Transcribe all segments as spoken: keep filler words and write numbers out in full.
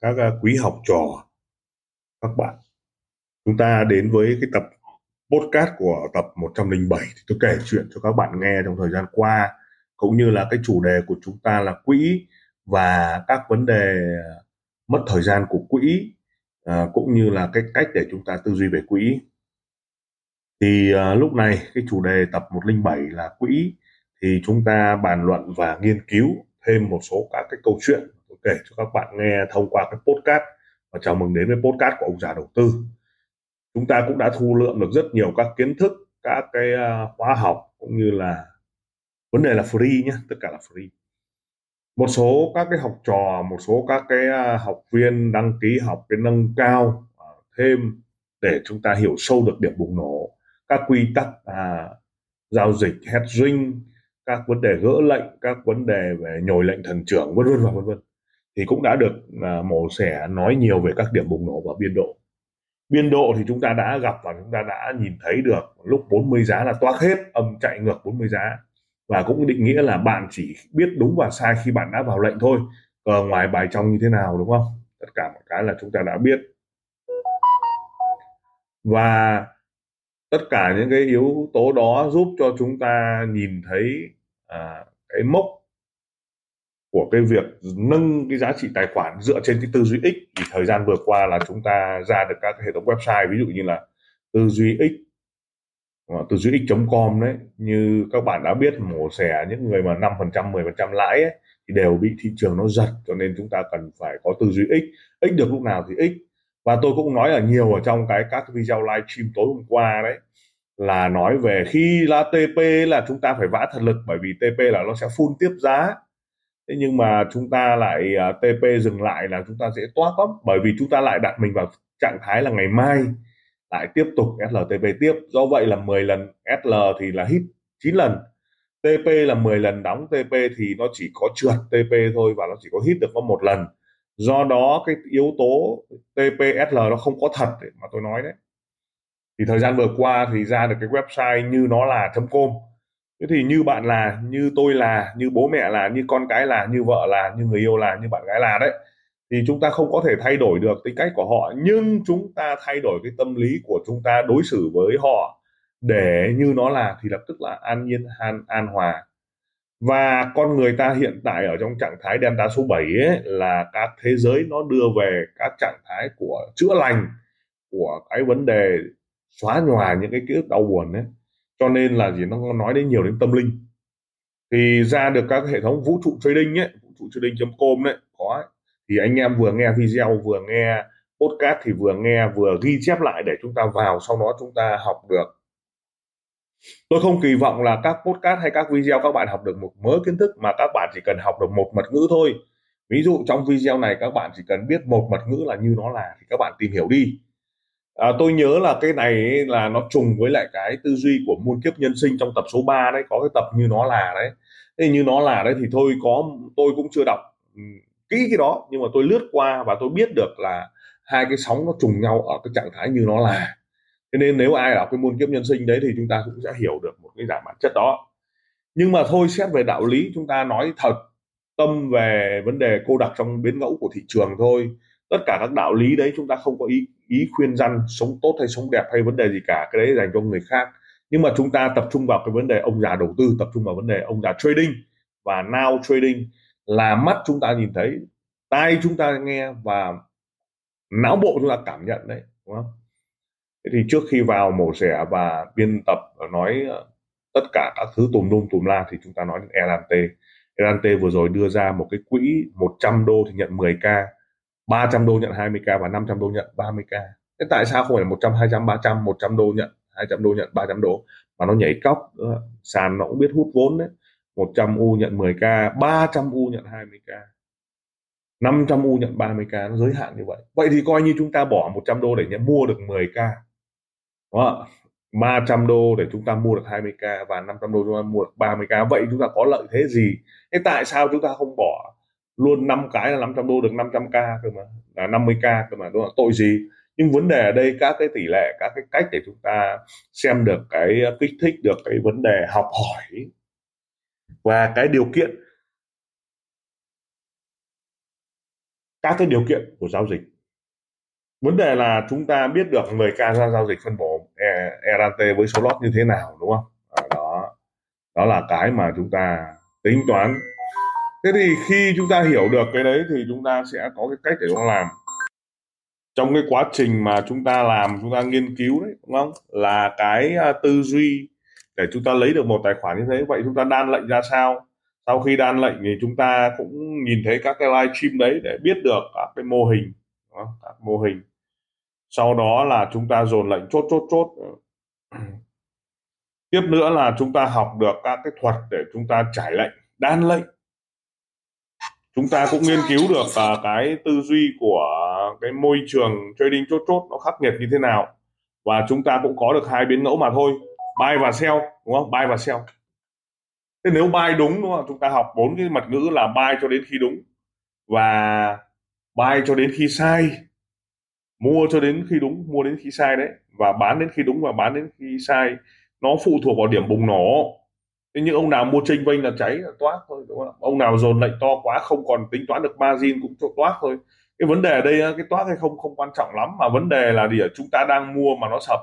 các uh, quý học trò, các bạn. Chúng ta đến với cái tập podcast của tập một trăm lẻ bảy. Thì tôi kể chuyện cho các bạn nghe trong thời gian qua, cũng như là cái chủ đề của chúng ta là quỹ và các vấn đề mất thời gian của quỹ, uh, cũng như là cái cách để chúng ta tư duy về quỹ. Thì uh, lúc này cái chủ đề tập một trăm lẻ bảy là quỹ, thì chúng ta bàn luận và nghiên cứu thêm một số các cái câu chuyện tôi kể cho các bạn nghe thông qua cái podcast. Và chào mừng đến với podcast của ông già đầu tư. Chúng ta cũng đã thu lượm được rất nhiều các kiến thức, các cái khóa học, cũng như là vấn đề là free nhé, tất cả là free. Một số các cái học trò, một số các cái học viên đăng ký học cái nâng cao thêm để chúng ta hiểu sâu được điểm bùng nổ, các quy tắc à, giao dịch, hedging, các vấn đề gỡ lệnh, các vấn đề về nhồi lệnh thần trưởng, vân vân và vân vân, thì cũng đã được à, mổ xẻ nói nhiều về các điểm bùng nổ và biên độ. Biên độ thì chúng ta đã gặp và chúng ta đã nhìn thấy được, lúc bốn mươi giá là toác hết, âm chạy ngược bốn mươi giá, và cũng định nghĩa là bạn chỉ biết đúng và sai khi bạn đã vào lệnh thôi, cờ ngoài bài trong như thế nào, đúng không? Tất cả mọi cái là chúng ta đã biết, và tất cả những cái yếu tố đó giúp cho chúng ta nhìn thấy à, cái mốc của cái việc nâng cái giá trị tài khoản dựa trên cái tư duy X. Thì thời gian vừa qua là chúng ta ra được các hệ thống website, ví dụ như là Tuduy X chấm com đấy. Như các bạn đã biết, mổ xẻ những người mà năm phần trăm, mười phần trăm lãi ấy, thì đều bị thị trường nó giật, cho nên chúng ta cần phải có tư duy X. X được lúc nào thì X. Và tôi cũng nói là nhiều ở trong cái các video live stream tối hôm qua đấy, là nói về khi là tê pê là chúng ta phải vã thật lực, bởi vì tê pê là nó sẽ full tiếp giá. Thế nhưng mà chúng ta lại tê pê dừng lại là chúng ta dễ toác lắm, bởi vì chúng ta lại đặt mình vào trạng thái là ngày mai lại tiếp tục ét lờ tê pê tiếp. Do vậy là mười lần ét lờ thì là hit chín lần, tê pê là mười lần đóng tê pê thì nó chỉ có trượt tê pê thôi, và nó chỉ có hit được có một lần. Do đó cái yếu tố tê pê ét lờ nó không có thật ấy, mà tôi nói đấy. Thì thời gian vừa qua thì ra được cái website như nó là chấm com. Thế thì như bạn là, như tôi là, như bố mẹ là, như con cái là, như vợ là, như người yêu là, như bạn gái là đấy. Thì chúng ta không có thể thay đổi được tính cách của họ, nhưng chúng ta thay đổi cái tâm lý của chúng ta đối xử với họ để như nó là, thì lập tức là an nhiên, an, an hòa. Và con người ta hiện tại ở trong trạng thái Delta số bảy ấy, là các thế giới nó đưa về các trạng thái của chữa lành, của cái vấn đề xóa nhòa những cái ký ức đau buồn ấy. Cho nên là gì, nó nói đến nhiều đến tâm linh. Thì ra được các hệ thống vũ trụ trading ấy, vũ trụ trading chấm com đấy, có ấy. Thì anh em vừa nghe video, vừa nghe podcast thì vừa nghe, vừa ghi chép lại để chúng ta vào, sau đó chúng ta học được. Tôi không kỳ vọng là các podcast hay các video các bạn học được một mớ kiến thức, mà các bạn chỉ cần học được một mật ngữ thôi. Ví dụ trong video này các bạn chỉ cần biết một mật ngữ là như nó là, thì các bạn tìm hiểu đi. À, tôi nhớ là cái này là nó trùng với lại cái tư duy của muôn kiếp nhân sinh trong tập số ba đấy, có cái tập như nó là đấy. Thế như nó là đấy thì thôi có, tôi cũng chưa đọc kỹ cái đó, nhưng mà tôi lướt qua và tôi biết được là hai cái sóng nó trùng nhau ở cái trạng thái như nó là. Thế nên nếu ai đọc cái môn kiếp nhân sinh đấy thì chúng ta cũng sẽ hiểu được một cái dạng bản chất đó. Nhưng mà thôi, xét về đạo lý chúng ta nói thật tâm về vấn đề cô đặc trong bến ngẫu của thị trường thôi. Tất cả các đạo lý đấy chúng ta không có ý, ý khuyên răn sống tốt hay sống đẹp hay vấn đề gì cả, cái đấy dành cho người khác. Nhưng mà chúng ta tập trung vào cái vấn đề ông già đầu tư, tập trung vào vấn đề ông già trading và now trading, là mắt chúng ta nhìn thấy, tai chúng ta nghe và não bộ chúng ta cảm nhận đấy, đúng không? Thế thì trước khi vào mổ xẻ và biên tập nói tất cả các thứ tùm lum tùm la thì chúng ta nói đến ERRANTE. ERRANTE vừa rồi đưa ra một cái quỹ một trăm đô thì nhận mười k, ba trăm đô nhận hai mươi k và năm trăm đô nhận ba mươi k. Thế tại sao không phải là một trăm, hai trăm, ba trăm, một trăm đô nhận, hai trăm đô nhận, ba trăm đô, mà nó nhảy cóc, sàn nó cũng biết hút vốn đấy. một trăm u nhận mười k, ba trăm u nhận hai mươi k. năm trăm U nhận ba mươi k, nó giới hạn như vậy. Vậy thì coi như chúng ta bỏ một trăm đô để mua được mười k, đó. ba trăm đô để chúng ta mua được hai mươi k, và năm trăm đô chúng ta mua được ba mươi k. Vậy chúng ta có lợi thế gì? Thế tại sao chúng ta không bỏ luôn năm cái là năm trăm đô được năm trăm k cơ mà, là năm mươi k cơ mà, đúng không? Tội gì? Nhưng vấn đề ở đây các cái tỷ lệ, các cái cách để chúng ta xem được cái kích thích được cái vấn đề học hỏi và cái điều kiện, các cái điều kiện của giao dịch. Vấn đề là chúng ta biết được mười k ra giao dịch phân bổ ERRANTE với số lot như thế nào, đúng không? Đó, đó là cái mà chúng ta tính toán. Thế thì khi chúng ta hiểu được cái đấy thì chúng ta sẽ có cái cách để chúng ta làm. Trong cái quá trình mà chúng ta làm, chúng ta nghiên cứu đấy, đúng không? Là cái tư duy để chúng ta lấy được một tài khoản như thế. Vậy chúng ta đan lệnh ra sao? Sau khi đan lệnh thì chúng ta cũng nhìn thấy các cái live stream đấy để biết được các cái mô hình, đúng không? Các mô hình. Sau đó là chúng ta dồn lệnh chốt chốt chốt. Tiếp nữa là chúng ta học được các cái thuật để chúng ta trải lệnh, đan lệnh. Chúng ta cũng nghiên cứu được uh, cái tư duy của cái môi trường trading chốt chốt nó khắc nghiệt như thế nào, và chúng ta cũng có được hai biến ngẫu mà thôi, buy và sell, đúng không? Buy và sell. Thế nếu buy đúng, đúng không? Chúng ta học bốn cái mật ngữ là buy cho đến khi đúng, và buy cho đến khi sai, mua cho đến khi đúng, mua đến khi sai đấy, và bán đến khi đúng và bán đến khi sai. Nó phụ thuộc vào điểm bùng nổ. Thế nhưng ông nào mua chênh vênh là cháy, là toát thôi, đúng không? Ông nào dồn lệnh to quá không còn tính toán được margin cũng toát thôi. Cái vấn đề ở đây cái toát hay không không quan trọng lắm, mà vấn đề là gì? Chúng ta đang mua mà nó sập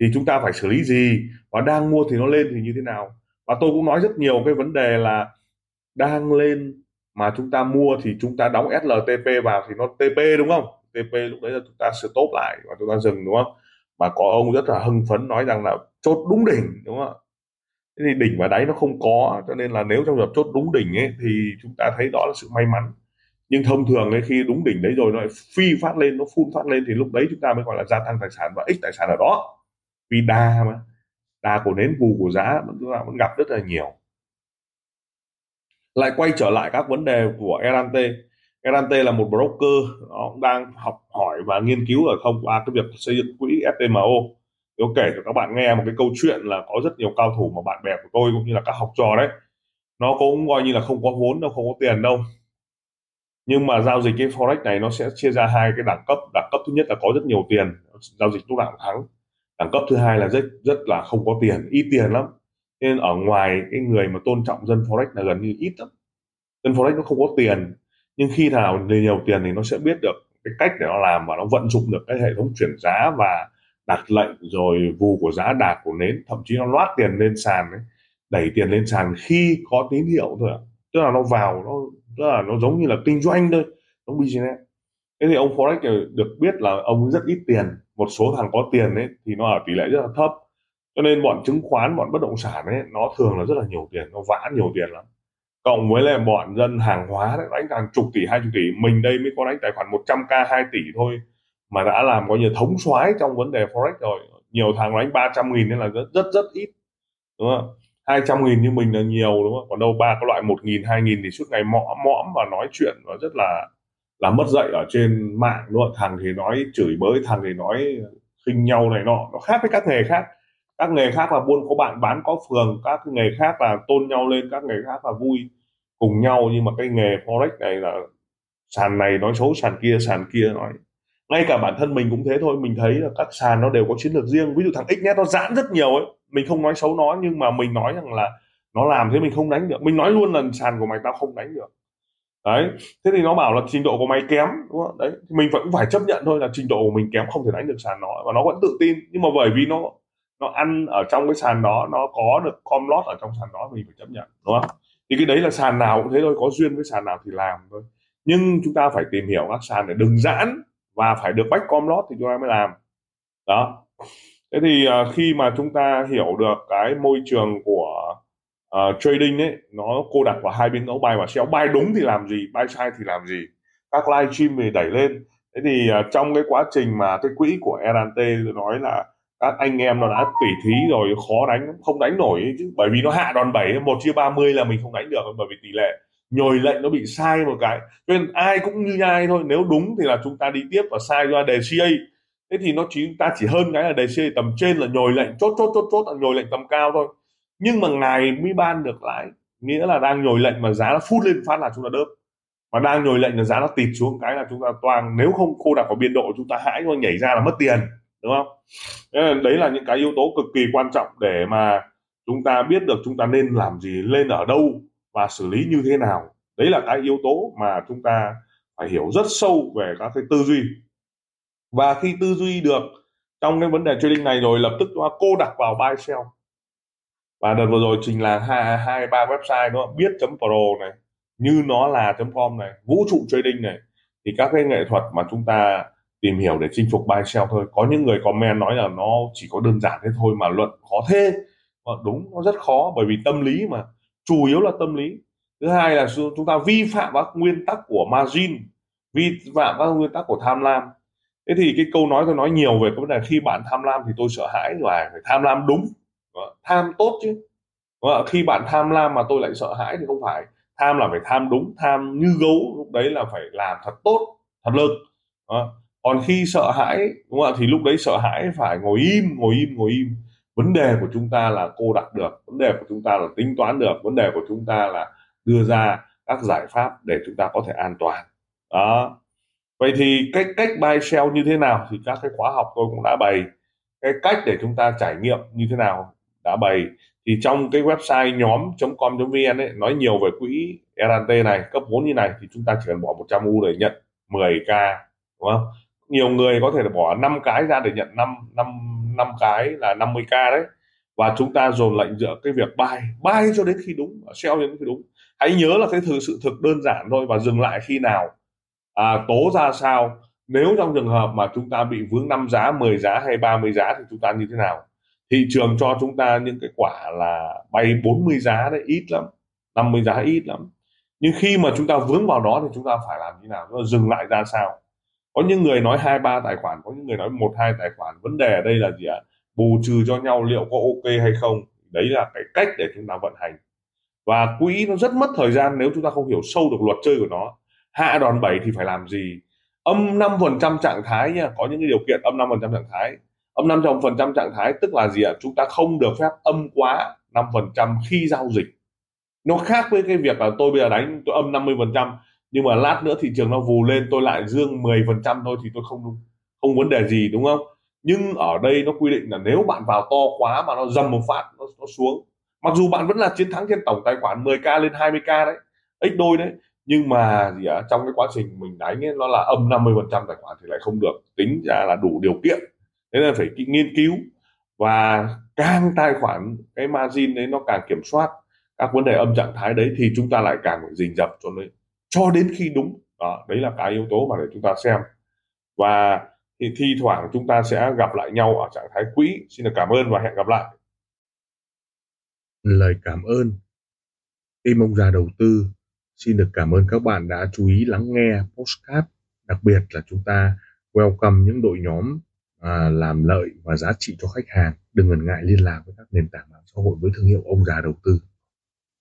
thì chúng ta phải xử lý gì, và đang mua thì nó lên thì như thế nào. Và tôi cũng nói rất nhiều cái vấn đề là đang lên mà chúng ta mua thì chúng ta đóng ét lờ tê pê vào thì nó tê pê, đúng không? tê pê lúc đấy là chúng ta stop lại và chúng ta dừng, đúng không? Mà có ông rất là hưng phấn nói rằng là chốt đúng đỉnh, đúng không? Thế thì đỉnh và đáy nó không có, cho nên là nếu trong trường hợp chốt đúng đỉnh ấy, thì chúng ta thấy đó là sự may mắn. Nhưng thông thường ấy, khi đúng đỉnh đấy rồi nó phi phát lên, nó phun phát lên thì lúc đấy chúng ta mới gọi là gia tăng tài sản và ích tài sản ở đó. Vì đà mà, đà của nến vù của giá chúng ta vẫn gặp rất là nhiều. Lại quay trở lại các vấn đề của ERRANTE. ERRANTE là một broker, nó đang học hỏi và nghiên cứu ở thông qua cái việc xây dựng quỹ ép tê em ô. Tôi kể cho các bạn nghe một cái câu chuyện là có rất nhiều cao thủ mà bạn bè của tôi cũng như là các học trò đấy, nó cũng coi như là không có vốn đâu, không có tiền đâu, nhưng mà giao dịch cái forex này nó sẽ chia ra hai cái đẳng cấp. Đẳng cấp thứ nhất là có rất nhiều tiền, giao dịch lúc nào cũng thắng. Đẳng cấp thứ hai là rất rất là không có tiền, ít tiền lắm, nên ở ngoài cái người mà tôn trọng dân forex là gần như ít lắm. Dân forex nó không có tiền, nhưng khi nào nhiều tiền thì nó sẽ biết được cái cách để nó làm, và nó vận dụng được cái hệ thống chuyển giá và đặt lệnh, rồi vù của giá, đà của nến, thậm chí nó loát tiền lên sàn ấy, đẩy tiền lên sàn khi có tín hiệu thôi ạ. Tức là nó vào, nó tức là nó giống như là kinh doanh thôi, nó business. Thế thì ông forex được biết là ông rất ít tiền, một số thằng có tiền ấy thì nó ở tỷ lệ rất là thấp, cho nên bọn chứng khoán, bọn bất động sản ấy nó thường là rất là nhiều tiền, nó vã nhiều tiền lắm, cộng với lại bọn dân hàng hóa đấy, đánh hàng chục tỷ, hai chục tỷ. Mình đây mới có đánh tài khoản một trăm k, hai tỷ thôi mà đã làm coi như thống soái trong vấn đề forex rồi. Nhiều thằng đánh ba trăm nghìn nên là rất rất rất ít, đúng không? hai trăm nghìn như mình là nhiều, đúng không? Còn đâu ba cái loại một nghìn, hai nghìn thì suốt ngày mõm mõm và nói chuyện và rất là là mất dạy ở trên mạng, đúng không? Thằng thì nói chửi bới, thằng thì nói khinh nhau này nọ. Nó khác với các nghề khác. Các nghề khác là buôn có bạn bán có phường, các nghề khác là tôn nhau lên, các nghề khác là vui cùng nhau. Nhưng mà cái nghề forex này là sàn này nói xấu sàn kia, sàn kia nói. Ngay cả bản thân mình cũng thế thôi, mình thấy là các sàn nó đều có chiến lược riêng. Ví dụ thằng Xnet nó giãn rất nhiều ấy, mình không nói xấu nó, nhưng mà mình nói rằng là nó làm thế mình không đánh được, mình nói luôn là sàn của mày tao không đánh được đấy. Thế thì nó bảo là trình độ của mày kém, đúng không? Đấy, thì mình vẫn phải chấp nhận thôi là trình độ của mình kém, không thể đánh được sàn nó, và nó vẫn tự tin. Nhưng mà bởi vì nó nó ăn ở trong cái sàn đó, nó có được com lót ở trong sàn đó, mình phải chấp nhận, đúng không? Thì cái đấy là sàn nào cũng thế thôi, có duyên với sàn nào thì làm thôi. Nhưng chúng ta phải tìm hiểu các sàn để đừng giãn, và phải được back com lót thì chúng ta mới làm đó. Thế thì uh, khi mà chúng ta hiểu được cái môi trường của uh, trading ấy, nó cô đặc vào hai bên ngẫu buy và sell. Buy đúng thì làm gì, buy sai thì làm gì, các live stream thì đẩy lên. Thế thì uh, trong cái quá trình mà cái quỹ của ERRANTE nói là các anh em nó đã tỉ thí rồi, khó đánh, không đánh nổi ấy chứ, bởi vì nó hạ đòn bảy, một chia ba mươi là mình không đánh được, bởi vì tỷ lệ nhồi lệnh nó bị sai một cái. Cho nên ai cũng như ai thôi, nếu đúng thì là chúng ta đi tiếp và sai ra đề xê a. Thế thì nó chỉ, chúng ta chỉ hơn cái là đề xê a tầm trên là nhồi lệnh chốt chốt chốt chốt là nhồi lệnh tầm cao thôi. Nhưng mà ngày mới ban được lãi, nghĩa là đang nhồi lệnh mà giá nó phút lên phát là chúng ta đớp, và đang nhồi lệnh là giá nó tịt xuống cái là chúng ta toàn, nếu không khô đặc vào biên độ chúng ta hãi nó nhảy ra là mất tiền, đúng không? Đấy là những cái yếu tố cực kỳ quan trọng để mà chúng ta biết được chúng ta nên làm gì, lên ở đâu và xử lý như thế nào. Đấy là cái yếu tố mà chúng ta phải hiểu rất sâu về các cái tư duy. Và khi tư duy được trong cái vấn đề trading này rồi, lập tức chúng ta cô đặc vào buy sell. Và đợt vừa rồi trình là hai hai ba website đó, Biêt chấm pro này, như nó là .com này, vũ trụ trading này, thì các cái nghệ thuật mà chúng ta tìm hiểu để chinh phục buy sell thôi. Có những người comment nói là nó chỉ có đơn giản thế thôi mà luận khó thế. Đúng, nó rất khó, bởi vì tâm lý mà, chủ yếu là tâm lý. Thứ hai là chúng ta vi phạm các nguyên tắc của margin, vi phạm các nguyên tắc của tham lam. Thế thì cái câu nói tôi nói nhiều về cái vấn đề khi bạn tham lam thì tôi sợ hãi là phải tham lam đúng, tham tốt chứ. Khi bạn tham lam mà tôi lại sợ hãi thì không phải, tham là phải tham đúng, tham như gấu, lúc đấy là phải làm thật tốt, thật lực. Còn khi sợ hãi, đúng không? Thì lúc đấy sợ hãi phải ngồi im, ngồi im, ngồi im. Vấn đề của chúng ta là cô đặc được, vấn đề của chúng ta là tính toán được, vấn đề của chúng ta là đưa ra các giải pháp để chúng ta có thể an toàn. Đó. Vậy thì cách cách buy sell như thế nào thì các cái khóa học tôi cũng đã bày, cái cách để chúng ta trải nghiệm như thế nào đã bày. Thì trong cái website nhóm chấm com chấm vê en ấy, nói nhiều về quỹ ERRANTE này, cấp vốn như này, thì chúng ta chỉ cần bỏ một trăm u để nhận mười k, đúng không? Nhiều người có thể bỏ năm cái ra để nhận năm năm năm cái là năm mươi k đấy. Và chúng ta dồn lệnh dựa cái việc buy, buy cho đến khi đúng, sell cho đến khi đúng. Hãy nhớ là cái thực sự thực đơn giản thôi, và dừng lại khi nào, à, tố ra sao. Nếu trong trường hợp mà chúng ta bị vướng năm giá, mười giá hay ba mươi giá thì chúng ta như thế nào? Thị trường cho chúng ta những cái quả là bay bốn mươi giá đấy ít lắm, năm mươi giá ít lắm. Nhưng khi mà chúng ta vướng vào đó thì chúng ta phải làm như nào, chúng ta dừng lại ra sao? Có những người nói hai ba tài khoản, có những người nói một hai tài khoản. Vấn đề ở đây là gì ạ? Bù trừ cho nhau liệu có ok hay không. Đấy là cái cách để chúng ta vận hành. Và quỹ nó rất mất thời gian nếu chúng ta không hiểu sâu được luật chơi của nó. Hạ đòn bẩy thì phải làm gì? Âm năm phần trăm trạng thái nha, có những cái điều kiện âm năm phần trăm trạng thái. Âm năm phần trăm trạng thái tức là gì ạ? Chúng ta không được phép âm quá năm phần trăm khi giao dịch. Nó khác với cái việc là tôi bây giờ đánh tôi âm năm mươi phần trăm, nhưng mà lát nữa thị trường nó vù lên tôi lại dương mười phần trăm thôi thì tôi không không vấn đề gì, đúng không? Nhưng ở đây nó quy định là nếu bạn vào to quá mà nó dầm một phát nó, nó xuống. Mặc dù bạn vẫn là chiến thắng trên tổng tài khoản mười k lên hai mươi k đấy, ít đôi đấy. Nhưng mà gì à, trong cái quá trình mình đánh ấy, nó là âm năm mươi phần trăm tài khoản thì lại không được tính ra là đủ điều kiện. Thế nên phải nghiên cứu, và càng tài khoản cái margin đấy nó càng kiểm soát các vấn đề âm trạng thái đấy thì chúng ta lại càng phải rình rập cho nên cho đến khi đúng. Đó, đấy là cái yếu tố mà để chúng ta xem. Và thì thi thoảng chúng ta sẽ gặp lại nhau ở trạng thái quỹ. Xin được cảm ơn và hẹn gặp lại. Lời cảm ơn. Team Ông Già Đầu Tư xin được cảm ơn các bạn đã chú ý lắng nghe podcast. Đặc biệt là chúng ta welcome những đội nhóm à, làm lợi và giá trị cho khách hàng. Đừng ngần ngại liên lạc với các nền tảng mạng xã hội với thương hiệu Ông Già Đầu Tư.